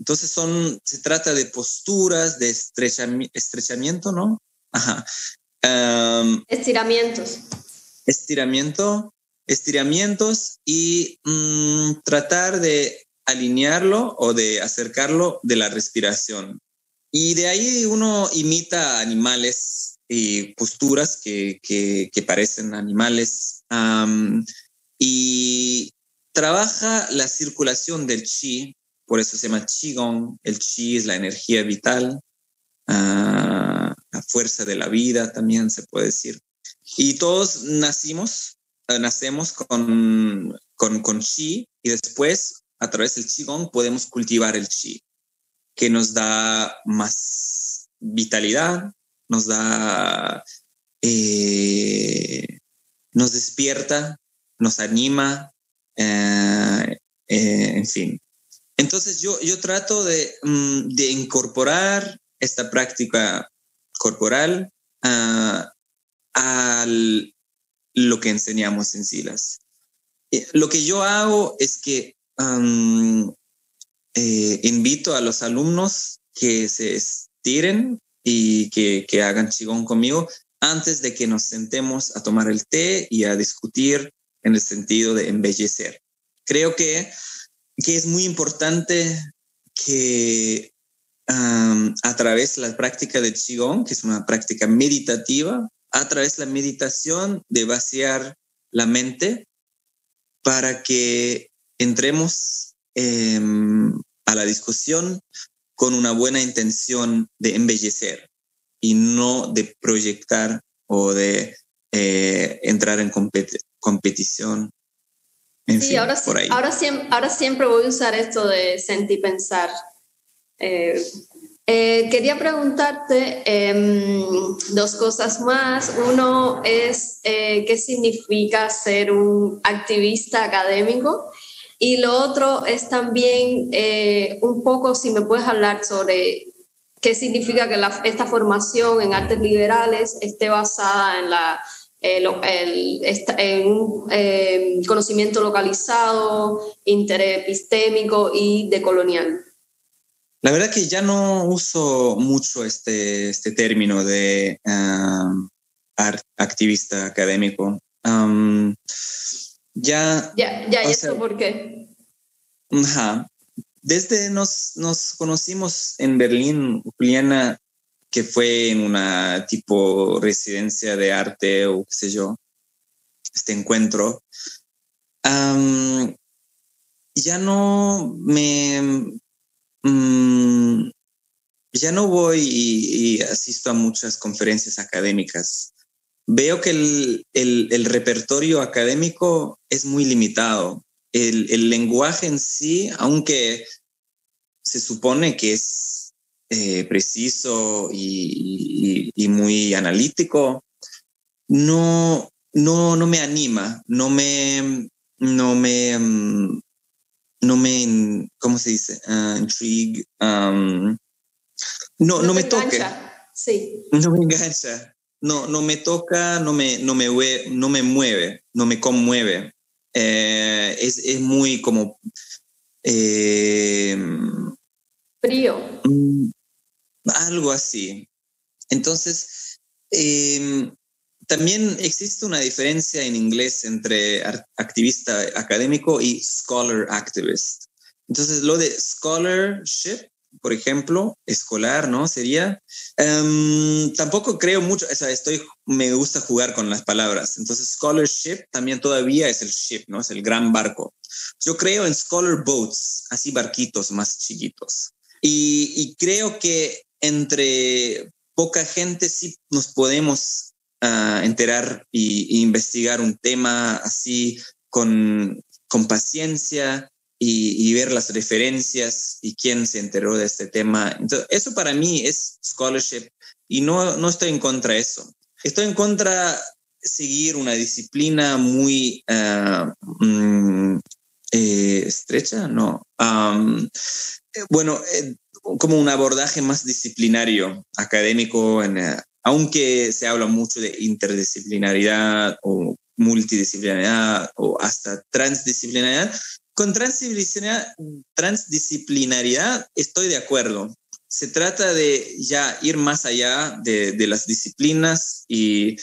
Entonces son, se trata de posturas, de estrechami- estrechamiento, ¿no? Ajá. Um, estiramientos. Estiramiento, estiramientos y mm, tratar de alinearlo o de acercarlo de la respiración. Y de ahí uno imita animales y posturas que, que, que parecen animales. Um, y trabaja la circulación del chi, por eso se llama qigong. El chi es la energía vital. Uh, la fuerza de la vida también se puede decir, y todos nacimos nacemos con con con chi, y después a través del qigong podemos cultivar el chi, que nos da más vitalidad, nos da eh, nos despierta, nos anima, eh, eh, en fin. Entonces yo yo trato de de incorporar esta práctica corporal uh, a lo que enseñamos en CILAS. Eh, lo que yo hago es que um, eh, invito a los alumnos que se estiren y que, que hagan qigong conmigo antes de que nos sentemos a tomar el té y a discutir en el sentido de embellecer. Creo que, que es muy importante que Um, a través de la práctica de qigong, que es una práctica meditativa, a través de la meditación de vaciar la mente para que entremos eh, a la discusión con una buena intención de embellecer y no de proyectar o de eh, entrar en compet- competición. En sí, fin, ahora, por ahí. Ahora, siempre, ahora siempre voy a usar esto de sentir pensar. Eh, eh, quería preguntarte eh, dos cosas más. Uno es eh, qué significa ser un activista académico, y lo otro es también eh, un poco si me puedes hablar sobre qué significa que la, esta formación en artes liberales esté basada en la El, el, en un eh, conocimiento localizado, interespistémico y decolonial. La verdad que ya no uso mucho este, este término de uh, art, activista académico. Um, ya, ya, ya, ¿y eso por qué? Uh-huh. Desde nos, nos conocimos en Berlín, Juliana, que fue en una tipo residencia de arte o qué sé yo, este encuentro. Um, ya no me... Mm, ya no voy y, y asisto a muchas conferencias académicas. Veo que el, el, el repertorio académico es muy limitado. El, el lenguaje en sí, aunque se supone que es eh, preciso y, y, y muy analítico, no, no, no me anima, no me... No me um, no me, ¿cómo se dice? Uh, intrigue. Um, no, no, no me toca. Sí. No me engancha. No, no me toca, no me, no me, no me mueve, no me conmueve. Eh, es, es muy como... Eh, frío. Algo así. Entonces, eh, también existe una diferencia en inglés entre activista académico y scholar activist. Entonces, lo de scholarship, por ejemplo, escolar, ¿no? Sería. Um, tampoco creo mucho, o sea, estoy, me gusta jugar con las palabras. Entonces, scholarship también todavía es el ship, ¿no? Es el gran barco. Yo creo en scholar boats, así barquitos más chiquitos. Y, y creo que entre poca gente sí nos podemos Uh, enterar y, y investigar un tema así con, con paciencia y, y ver las referencias y quién se enteró de este tema. Entonces, eso para mí es scholarship y no, no estoy en contra de eso. Estoy en contra de seguir una disciplina muy uh, mm, eh, estrecha, no. Um, bueno, eh, como un abordaje más disciplinario, académico, en, uh, aunque se habla mucho de interdisciplinaridad o multidisciplinaridad o hasta transdisciplinaridad. Con transdisciplinaridad, transdisciplinaridad estoy de acuerdo. Se trata de ya ir más allá de, de las disciplinas y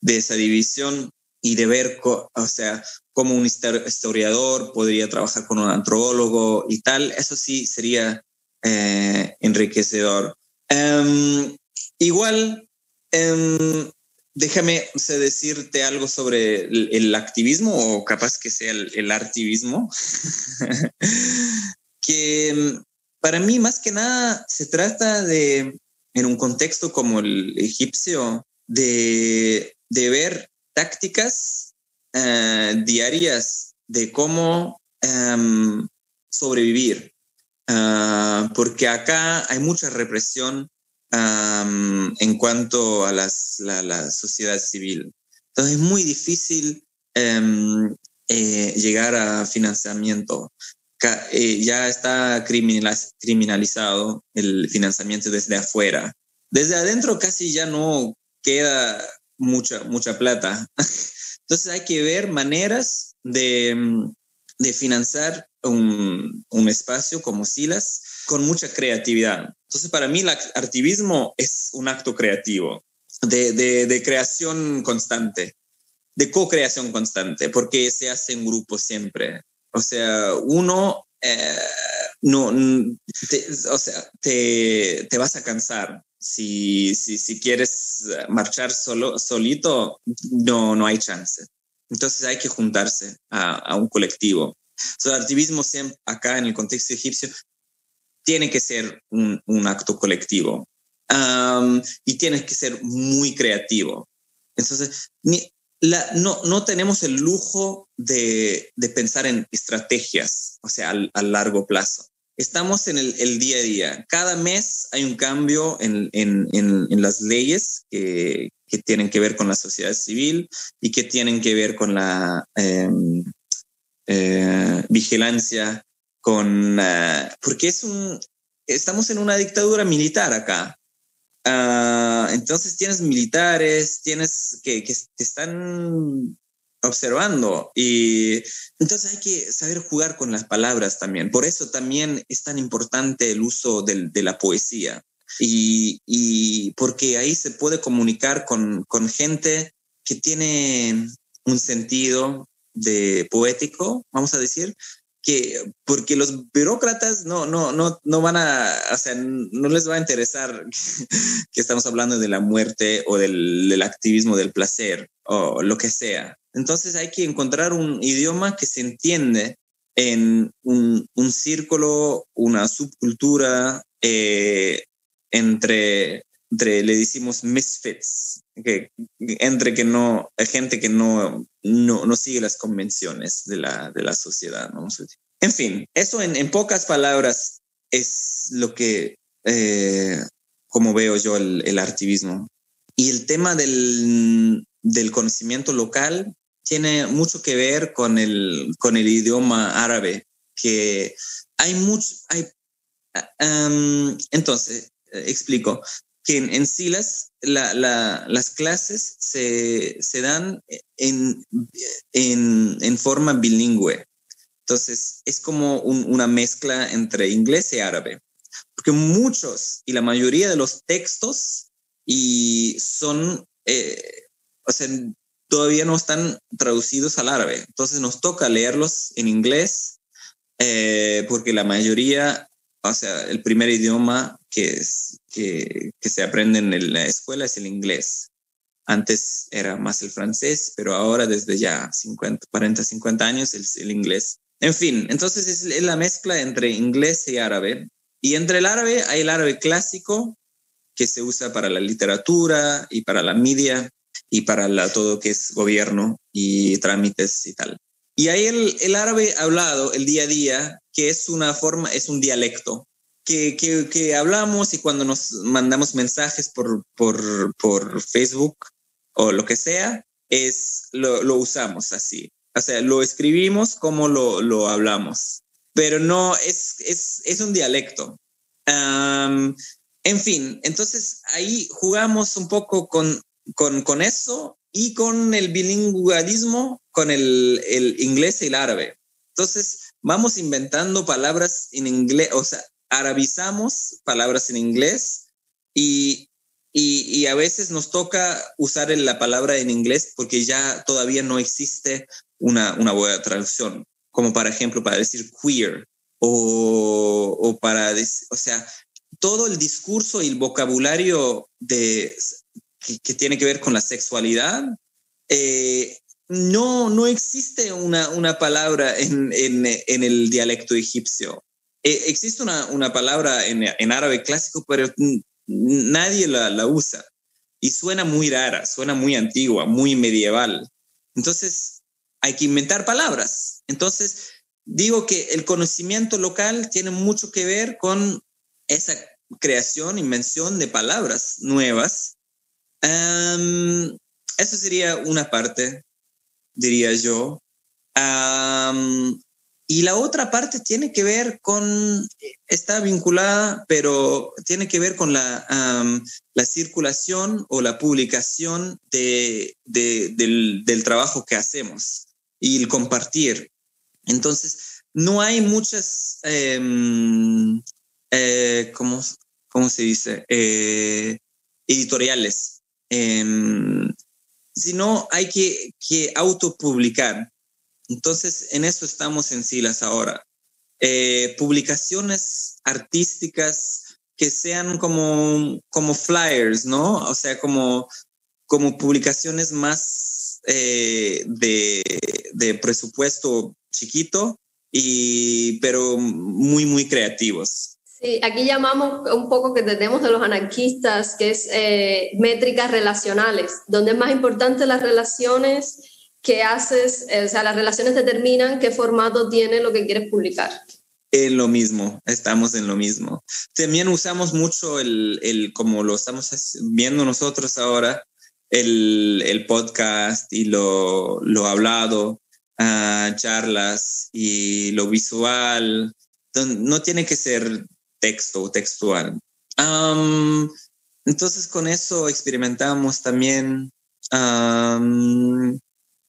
de esa división y de ver, co, o sea, cómo un historiador podría trabajar con un antropólogo y tal. Eso sí sería eh, enriquecedor. Um, igual, um, déjame o sea, decirte algo sobre el, el activismo, o capaz que sea el, el artivismo, que para mí más que nada se trata de, en un contexto como el egipcio, de, de ver tácticas uh, diarias de cómo um, sobrevivir, uh, porque acá hay mucha represión Um, en cuanto a las, la, la sociedad civil. Entonces es muy difícil um, eh, llegar a financiamiento. Ca- eh, ya está criminaliz- criminalizado el financiamiento desde afuera. Desde adentro casi ya no queda mucha, mucha plata. Entonces hay que ver maneras de, de financiar un, un espacio como CILAS con mucha creatividad. Entonces, para mí, el activismo es un acto creativo, de, de, de creación constante, de co-creación constante, porque se hace en grupo siempre. O sea, uno, eh, no, te, o sea, te, te vas a cansar. Si, si, si quieres marchar solo, solito, no, no hay chance. Entonces, hay que juntarse a, a un colectivo. So, el activismo siempre, acá en el contexto egipcio, tiene que ser un, un acto colectivo um, y tienes que ser muy creativo. Entonces, ni, la, no, no tenemos el lujo de, de pensar en estrategias, o sea, al, a largo plazo. Estamos en el, el día a día. Cada mes hay un cambio en, en, en, en las leyes que, que tienen que ver con la sociedad civil y que tienen que ver con la eh, eh, vigilancia. Con, uh, porque es un, estamos en una dictadura militar acá. Uh, entonces tienes militares, tienes que, que te están observando. Y entonces hay que saber jugar con las palabras también. Por eso también es tan importante el uso del, de la poesía. Y, y porque ahí se puede comunicar con, con gente que tiene un sentido de poético, vamos a decir, que porque los burócratas no, no, no, no van a, o sea, no les va a interesar que estamos hablando de la muerte o del, del activismo del placer o lo que sea. Entonces hay que encontrar un idioma que se entiende en un, un círculo, una subcultura, eh, entre, entre, le decimos misfits, que, entre que no, gente que no... No, no sigue las convenciones de la, de la sociedad, ¿no? En fin, eso en, en pocas palabras es lo que, eh, como veo yo, el, el activismo. Y el tema del, del conocimiento local tiene mucho que ver con el, con el idioma árabe, que hay mucho... Hay, um, entonces, explico. Que en, en CILAS la, la, las clases se, se dan en, en, en forma bilingüe. Entonces, es como un, una mezcla entre inglés y árabe. Porque muchos y la mayoría de los textos y son, eh, o sea, todavía no están traducidos al árabe. Entonces, nos toca leerlos en inglés eh, porque la mayoría... O sea, el primer idioma que, es, que, que se aprende en la escuela es el inglés. Antes era más el francés, pero ahora desde ya cincuenta, cuarenta, cincuenta años es el inglés. En fin, entonces es la mezcla entre inglés y árabe. Y entre el árabe hay el árabe clásico que se usa para la literatura y para la media y para la, todo que es gobierno y trámites y tal. Y hay el, el árabe hablado, el día a día, que es una forma, es un dialecto que, que, que hablamos, y cuando nos mandamos mensajes por, por, por Facebook o lo que sea, es, lo, lo usamos así. O sea, lo escribimos como lo, lo hablamos, pero no es, es, es un dialecto. Um, en fin, entonces ahí jugamos un poco con, con, con eso y con el bilingüismo, con el, el inglés y el árabe. Entonces vamos inventando palabras en inglés, o sea, arabizamos palabras en inglés y, y, y a veces nos toca usar la palabra en inglés porque ya todavía no existe una, una buena traducción, como por ejemplo para decir queer o, o para decir, o sea, todo el discurso y el vocabulario de, que, que tiene que ver con la sexualidad, eh, no, no existe una, una palabra en, en, en el dialecto egipcio. Eh, existe una, una palabra en, en árabe clásico, pero nadie la, la usa y suena muy rara, suena muy antigua, muy medieval. Entonces hay que inventar palabras. Entonces digo que el conocimiento local tiene mucho que ver con esa creación, invención de palabras nuevas. Um, eso sería una parte, diría yo. Um, y la otra parte tiene que ver con, está vinculada, pero tiene que ver con la, um, la circulación o la publicación de, de, del, del trabajo que hacemos y el compartir. Entonces, no hay muchas, eh, eh, ¿cómo, cómo se dice? Eh, editoriales. Eh, sino hay que, que autopublicar. Entonces, en eso estamos en CILAS ahora. Eh, publicaciones artísticas que sean como, como flyers, ¿no? O sea, como, como publicaciones más eh, de, de presupuesto chiquito, y, pero muy, muy creativos. Sí, aquí llamamos un poco que tenemos de los anarquistas, que es eh, métricas relacionales, donde es más importante las relaciones que haces, eh, o sea, las relaciones determinan qué formato tiene lo que quieres publicar. Es lo mismo, estamos en lo mismo. También usamos mucho el, el como lo estamos viendo nosotros ahora, el, el podcast y lo, lo hablado, Uh, charlas y lo visual. No tiene que ser texto o textual. Um, entonces con eso experimentamos también. Um,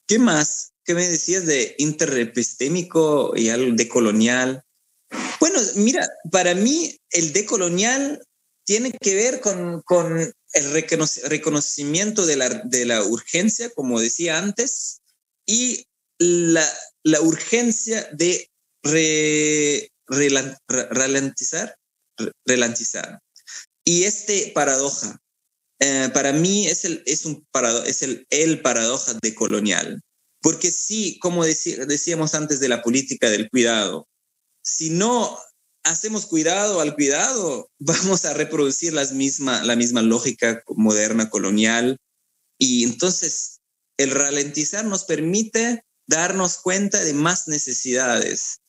¿Qué más? ¿Qué me decías de interestémico y algo decolonial? Bueno, mira, para mí el decolonial tiene que ver con, con el recono- reconocimiento de la, de la urgencia, como decía antes, y La, la urgencia de re, relan, re, ralentizar, re, ralentizar. Y este paradoja, eh, para mí es, el, es, un parado, es el, el paradoja decolonial. Porque sí, como decí, decíamos antes de la política del cuidado, si no hacemos cuidado al cuidado, vamos a reproducir las misma, la misma lógica moderna colonial. Y entonces el ralentizar nos permite darnos cuenta de más necesidades,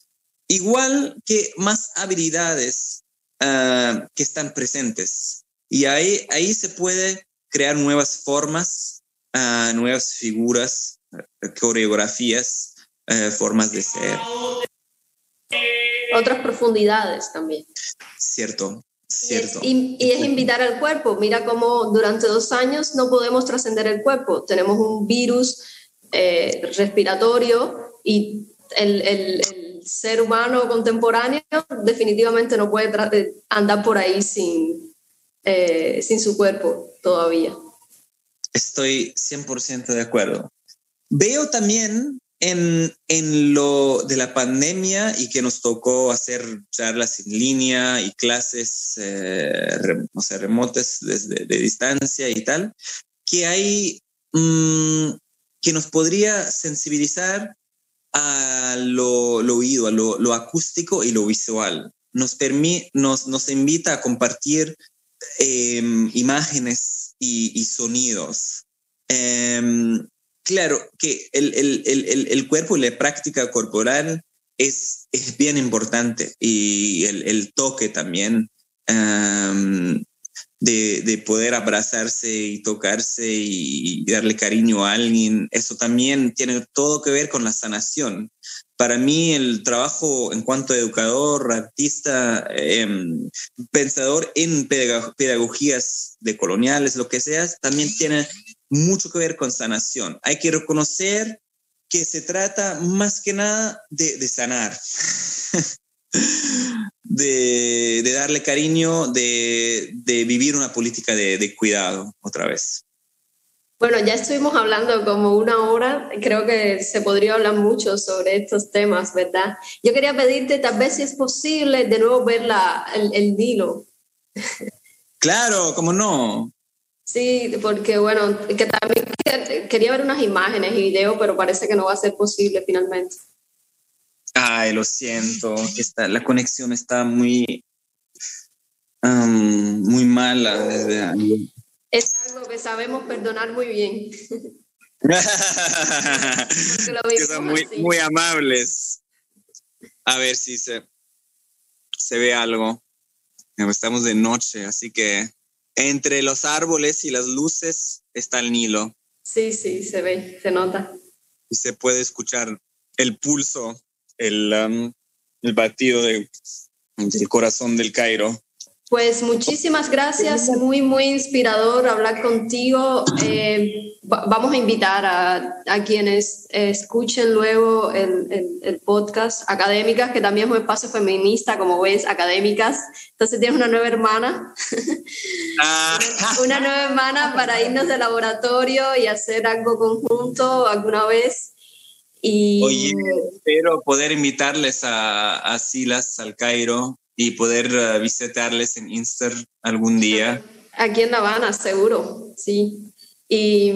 igual que más habilidades uh, que están presentes. Y ahí, ahí se puede crear nuevas formas, uh, nuevas figuras, coreografías, uh, formas de ser. Otras profundidades también. Cierto, cierto. Y es, y, y es invitar al cuerpo. Mira cómo durante dos años no podemos trascender el cuerpo. Tenemos un virus Eh, respiratorio y el, el, el ser humano contemporáneo definitivamente no puede tra- andar por ahí sin, eh, sin su cuerpo todavía. Estoy cien por ciento de acuerdo. Veo también en, en lo de la pandemia y que nos tocó hacer charlas en línea y clases eh, rem- o sea, remotas desde de distancia y tal, que hay... Mmm, que nos podría sensibilizar a lo, lo oído, a lo, lo acústico y lo visual. Nos, permi- nos, nos invita a compartir eh, imágenes y, y sonidos. Eh, claro que el, el, el, el, el cuerpo y la práctica corporal es, es bien importante, y el, el toque también, um, de, de poder abrazarse y tocarse y darle cariño a alguien. Eso también tiene todo que ver con la sanación. Para mí el trabajo en cuanto a educador, artista, eh, pensador en pedag- pedagogías decoloniales, lo que sea, también tiene mucho que ver con sanación. Hay que reconocer que se trata más que nada de, de sanar, de, de darle cariño, de, de vivir una política de, de cuidado otra vez. Bueno, ya estuvimos hablando como una hora, creo que se podría hablar mucho sobre estos temas, ¿verdad? Yo quería pedirte, tal vez si es posible, de nuevo ver la, el, el Nilo. Claro, ¿cómo no? Sí, porque bueno, que también que, quería ver unas imágenes y videos, pero parece que no va a ser posible finalmente. Ay, lo siento, que está, la conexión está muy, um, muy mala desde ahí. Es algo que sabemos perdonar muy bien. Que son muy, muy amables. A ver si se, se ve algo. Estamos de noche, así que entre los árboles y las luces está el Nilo. Sí, sí, se ve, se nota. Y se puede escuchar el pulso, el, um, el batido de, del corazón del Cairo. Pues muchísimas gracias, muy, muy inspirador hablar contigo. Eh, vamos a invitar a, a quienes escuchen luego el, el, el podcast Académicas, que también es un espacio feminista, como ves, Académicas. Entonces tienes una nueva hermana, ah. una nueva hermana para irnos de laboratorio y hacer algo conjunto alguna vez. Y oye, espero poder invitarles a, a Cilas, al Cairo, y poder uh, visitarles en Insta algún día. Aquí en La Habana, seguro, sí. Y,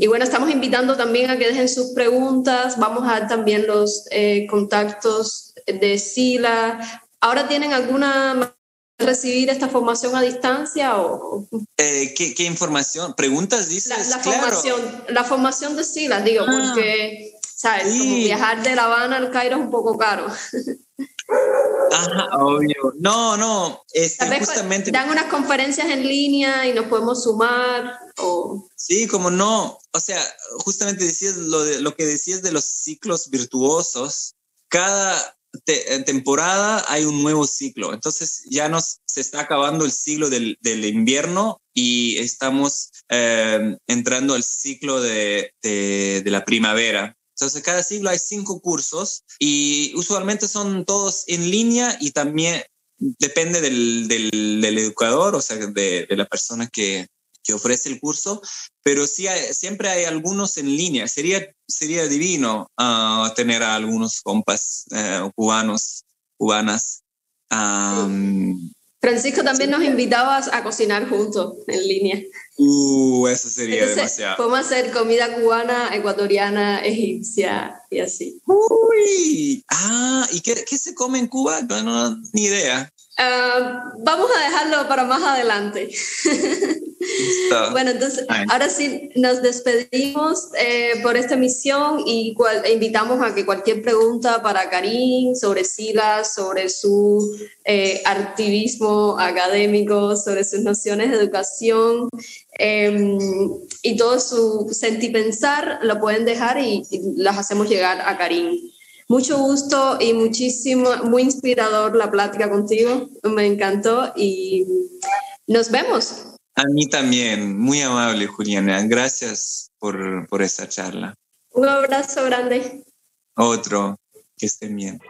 y bueno, estamos invitando también a que dejen sus preguntas. Vamos a dar también los eh, contactos de Sila. ¿Ahora tienen alguna manera de recibir esta formación a distancia? O? Eh, ¿qué, ¿Qué información? ¿Preguntas, dices? La, la, claro. formación, la formación de Sila, digo, ah, porque sabes, sí. Como viajar de La Habana al Cairo es un poco caro. Ah, obvio. No, no. Este, justamente. Dan unas conferencias en línea y nos podemos sumar. O... Sí, como no. O sea, justamente decías lo, de, lo que decías de los ciclos virtuosos. Cada te- temporada hay un nuevo ciclo. Entonces ya nos se está acabando el ciclo del, del invierno y estamos eh, entrando al ciclo de, de, de la primavera. Entonces, cada ciclo hay cinco cursos y usualmente son todos en línea y también depende del, del, del educador, o sea, de, de la persona que, que ofrece el curso, pero sí hay, siempre hay algunos en línea. Sería, sería divino uh, tener a algunos compas uh, cubanos, cubanas. Um, Francisco, también nos invitabas a cocinar juntos en línea. Uh, eso sería Entonces, demasiado. Podemos hacer comida cubana, ecuatoriana, egipcia y así. Uy, ah, ¿y qué, qué se come en Cuba? No, no, ni idea. Uh, vamos a dejarlo para más adelante. Bueno, entonces ahora sí nos despedimos eh, por esta emisión y cual, e invitamos a que cualquier pregunta para Karim sobre Silas, sobre su eh, artivismo académico, sobre sus nociones de educación eh, y todo su sentipensar lo pueden dejar y, y las hacemos llegar a Karim. Mucho gusto y muchísimo, muy inspirador la plática contigo, me encantó y nos vemos. A mí también, muy amable, Juliana. Gracias por, por esta charla. Un abrazo grande. Otro, que estén bien.